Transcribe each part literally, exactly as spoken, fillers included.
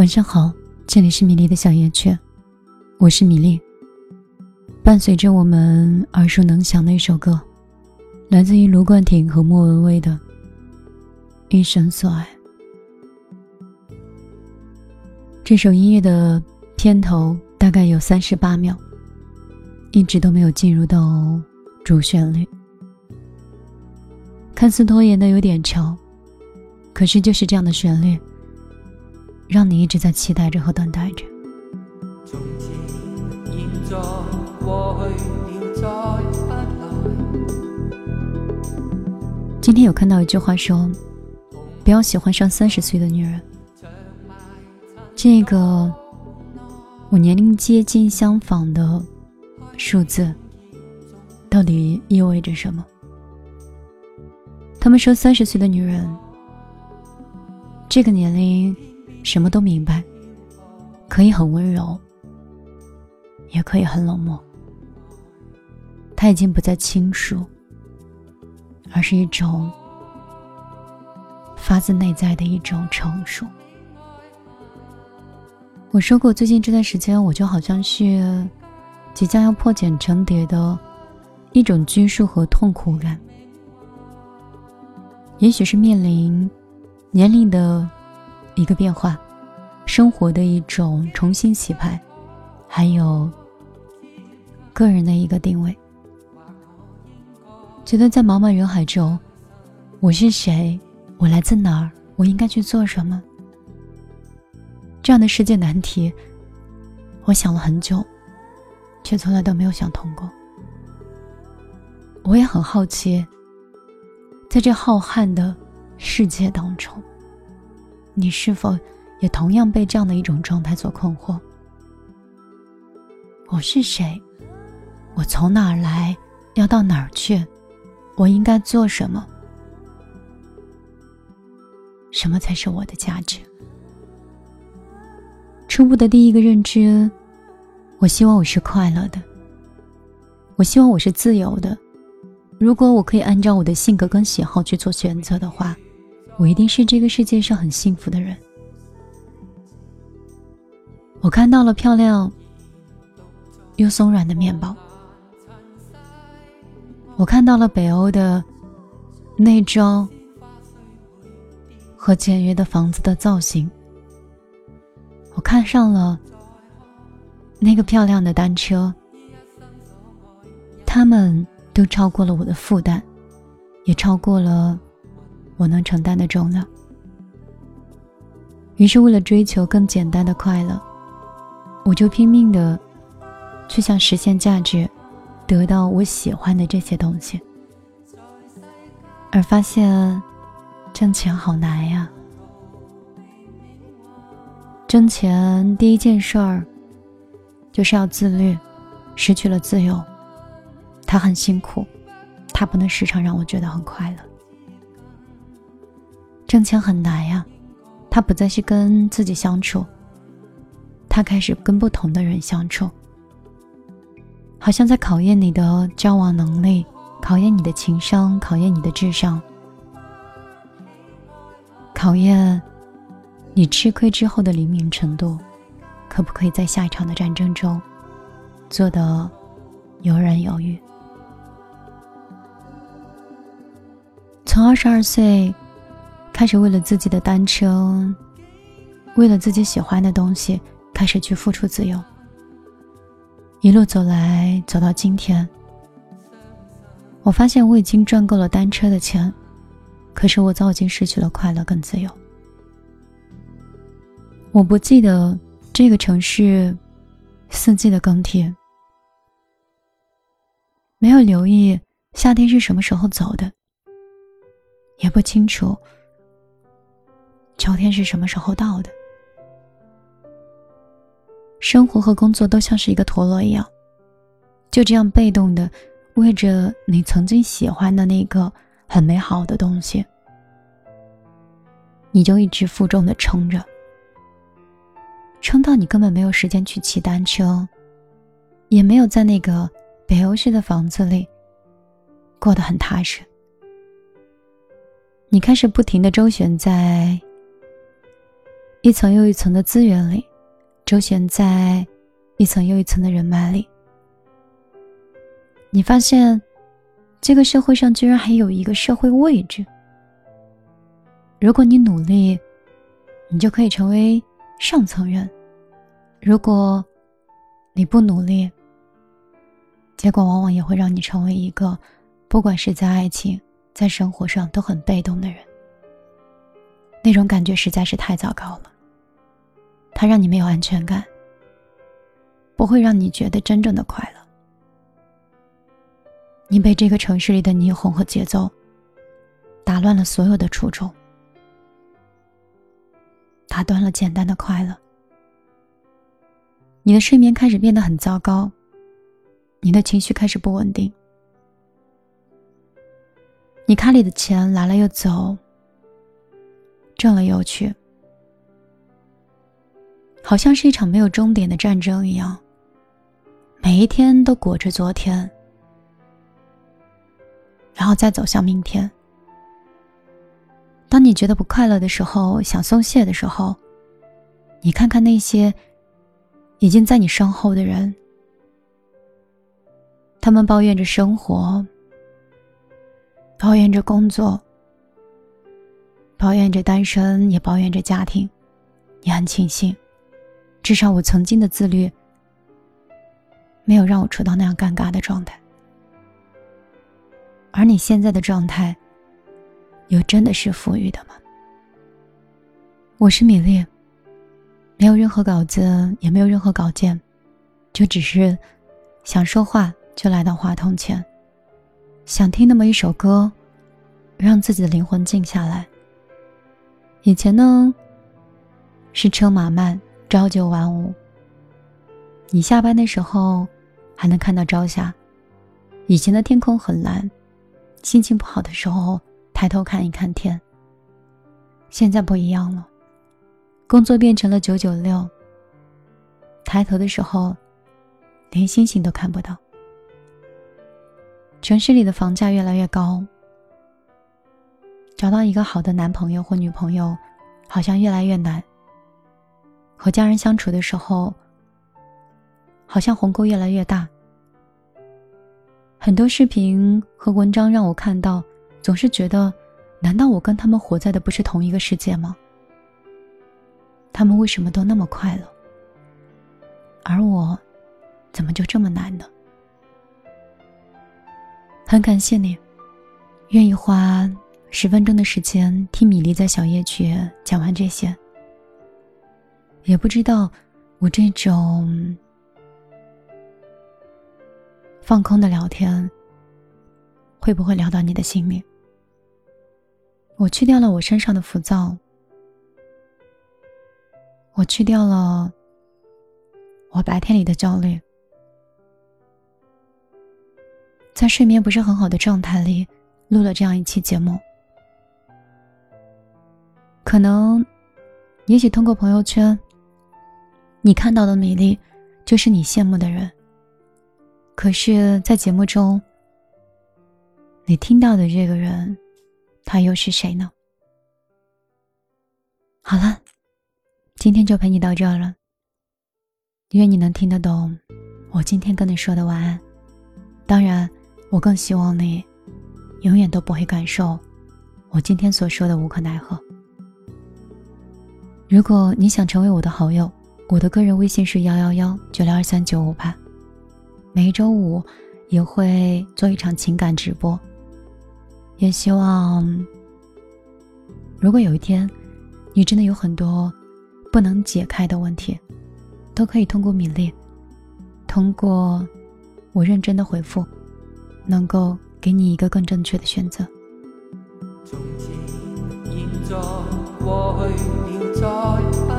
晚上好，这里是米粒的小夜曲，我是米粒。伴随着我们耳熟能详的一首歌，来自于卢冠廷和莫文蔚的《一生所爱》。这首音乐的片头大概有三十八秒，一直都没有进入到主旋律，看似拖延的有点长，可是就是这样的旋律让你一直在期待着和等待着。从前现在过去了再不来。今天有看到一句话说，不要喜欢上三十岁的女人。这个我年龄接近相仿的数字到底意味着什么？他们说三十岁的女人这个年龄什么都明白，可以很温柔，也可以很冷漠。它已经不再轻疏，而是一种发自内在的一种成熟。我说过，最近这段时间我就好像是即将要破茧成蝶的一种拘束和痛苦感，也许是面临年龄的一个变化，生活的一种重新洗牌，还有个人的一个定位。觉得在茫茫人海中，我是谁，我来自哪儿，我应该去做什么，这样的世界难题我想了很久，却从来都没有想通过。我也很好奇，在这浩瀚的世界当中，你是否也同样被这样的一种状态所困惑？我是谁？我从哪儿来？要到哪儿去？我应该做什么？什么才是我的价值？初步的第一个认知，我希望我是快乐的，我希望我是自由的。如果我可以按照我的性格跟喜好去做选择的话，我一定是这个世界上很幸福的人。我看到了漂亮又松软的面包，我看到了北欧的内装和简约的房子的造型，我看上了那个漂亮的单车，他们都超过了我的负担，也超过了我能承担的重量。于是为了追求更简单的快乐，我就拼命的去想实现价值，得到我喜欢的这些东西，而发现挣钱好难呀。挣钱第一件事儿就是要自律，失去了自由，它很辛苦，它不能时常让我觉得很快乐。挣钱很难呀，他不再是跟自己相处，他开始跟不同的人相处，好像在考验你的交往能力，考验你的情商，考验你的智商，考验你吃亏之后的灵敏程度，可不可以在下一场的战争中做得游刃有余。从二十二岁开始，为了自己的单车，为了自己喜欢的东西，开始去付出自由。一路走来，走到今天，我发现我已经赚够了单车的钱，可是我早已经失去了快乐跟自由。我不记得这个城市四季的更替，没有留意夏天是什么时候走的，也不清楚秋天是什么时候到的。生活和工作都像是一个陀螺一样，就这样被动的为着你曾经喜欢的那个很美好的东西，你就一直负重的撑着，撑到你根本没有时间去骑单车，也没有在那个北欧式的房子里过得很踏实。你开始不停地周旋在一层又一层的资源里，周旋在一层又一层的人脉里。你发现这个社会上居然还有一个社会位置，如果你努力，你就可以成为上层人，如果你不努力，结果往往也会让你成为一个不管是在爱情在生活上都很被动的人。那种感觉实在是太糟糕了，它让你没有安全感，不会让你觉得真正的快乐。你被这个城市里的霓虹和节奏打乱了所有的初衷，打断了简单的快乐。你的睡眠开始变得很糟糕，你的情绪开始不稳定。你卡里的钱来了又走，挣了又去，好像是一场没有终点的战争一样，每一天都裹着昨天，然后再走向明天。当你觉得不快乐的时候，想松懈的时候，你看看那些已经在你身后的人，他们抱怨着生活，抱怨着工作，抱怨着单身，也抱怨着家庭。也很庆幸，至少我曾经的自律没有让我处到那样尴尬的状态。而你现在的状态又真的是富裕的吗？我是米粒，没有任何稿子，也没有任何稿件，就只是想说话就来到话筒前，想听那么一首歌，让自己的灵魂静下来。以前呢是车马慢，朝九晚五，你下班的时候还能看到朝霞，以前的天空很蓝，心情不好的时候抬头看一看天。现在不一样了，工作变成了九九六，抬头的时候连星星都看不到。城市里的房价越来越高，找到一个好的男朋友或女朋友好像越来越难，和家人相处的时候好像鸿沟越来越大。很多视频和文章让我看到，总是觉得难道我跟他们活在的不是同一个世界吗？他们为什么都那么快乐，而我怎么就这么难呢？很感谢你愿意花十分钟的时间听米粒在小夜曲讲完这些。也不知道我这种放空的聊天会不会聊到你的心里。我去掉了我身上的浮躁，我去掉了我白天里的焦虑，在睡眠不是很好的状态里录了这样一期节目。可能也许通过朋友圈你看到的米粒就是你羡慕的人，可是在节目中你听到的这个人他又是谁呢？好了，今天就陪你到这儿了，愿你能听得懂我今天跟你说的晚安。当然我更希望你永远都不会感受我今天所说的无可奈何。如果你想成为我的好友，我的个人微信是幺幺幺九六二三九五八，每周五也会做一场情感直播，也希望如果有一天你真的有很多不能解开的问题，都可以通过米粒，通过我认真的回复，能够给你一个更正确的选择。从前现在过去了再不来，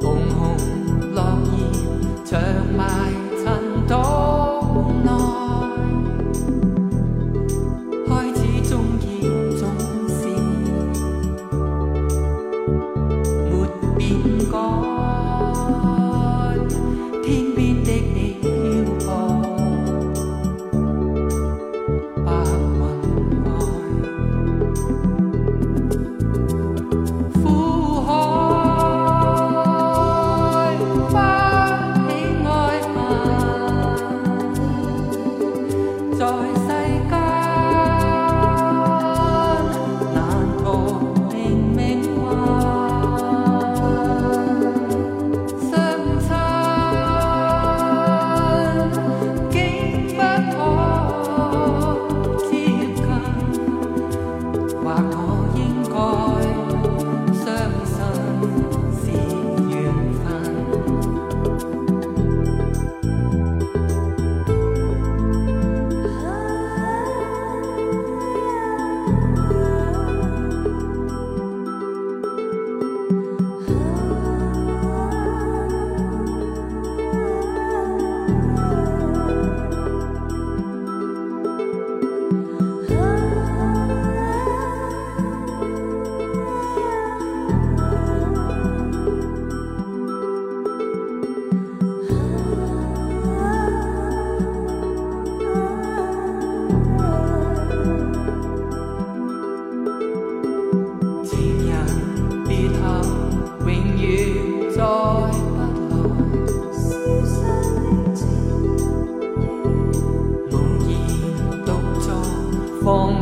红红落叶长埋尘土，白云外。风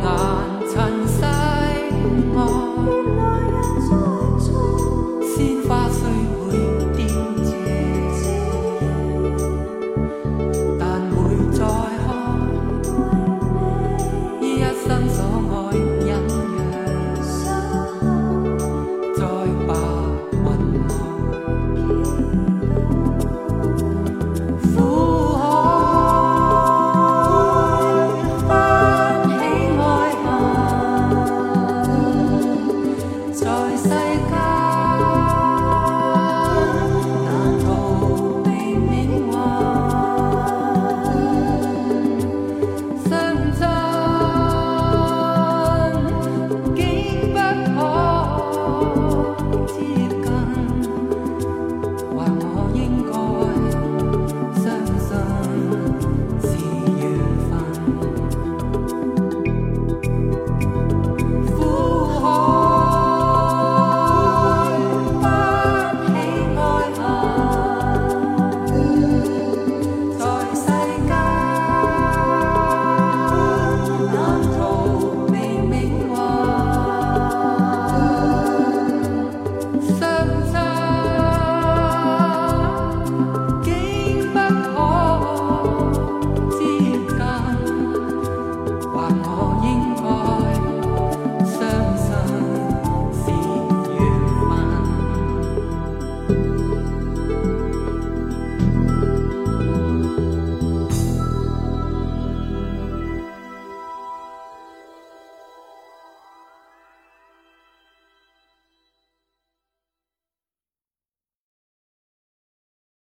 啊！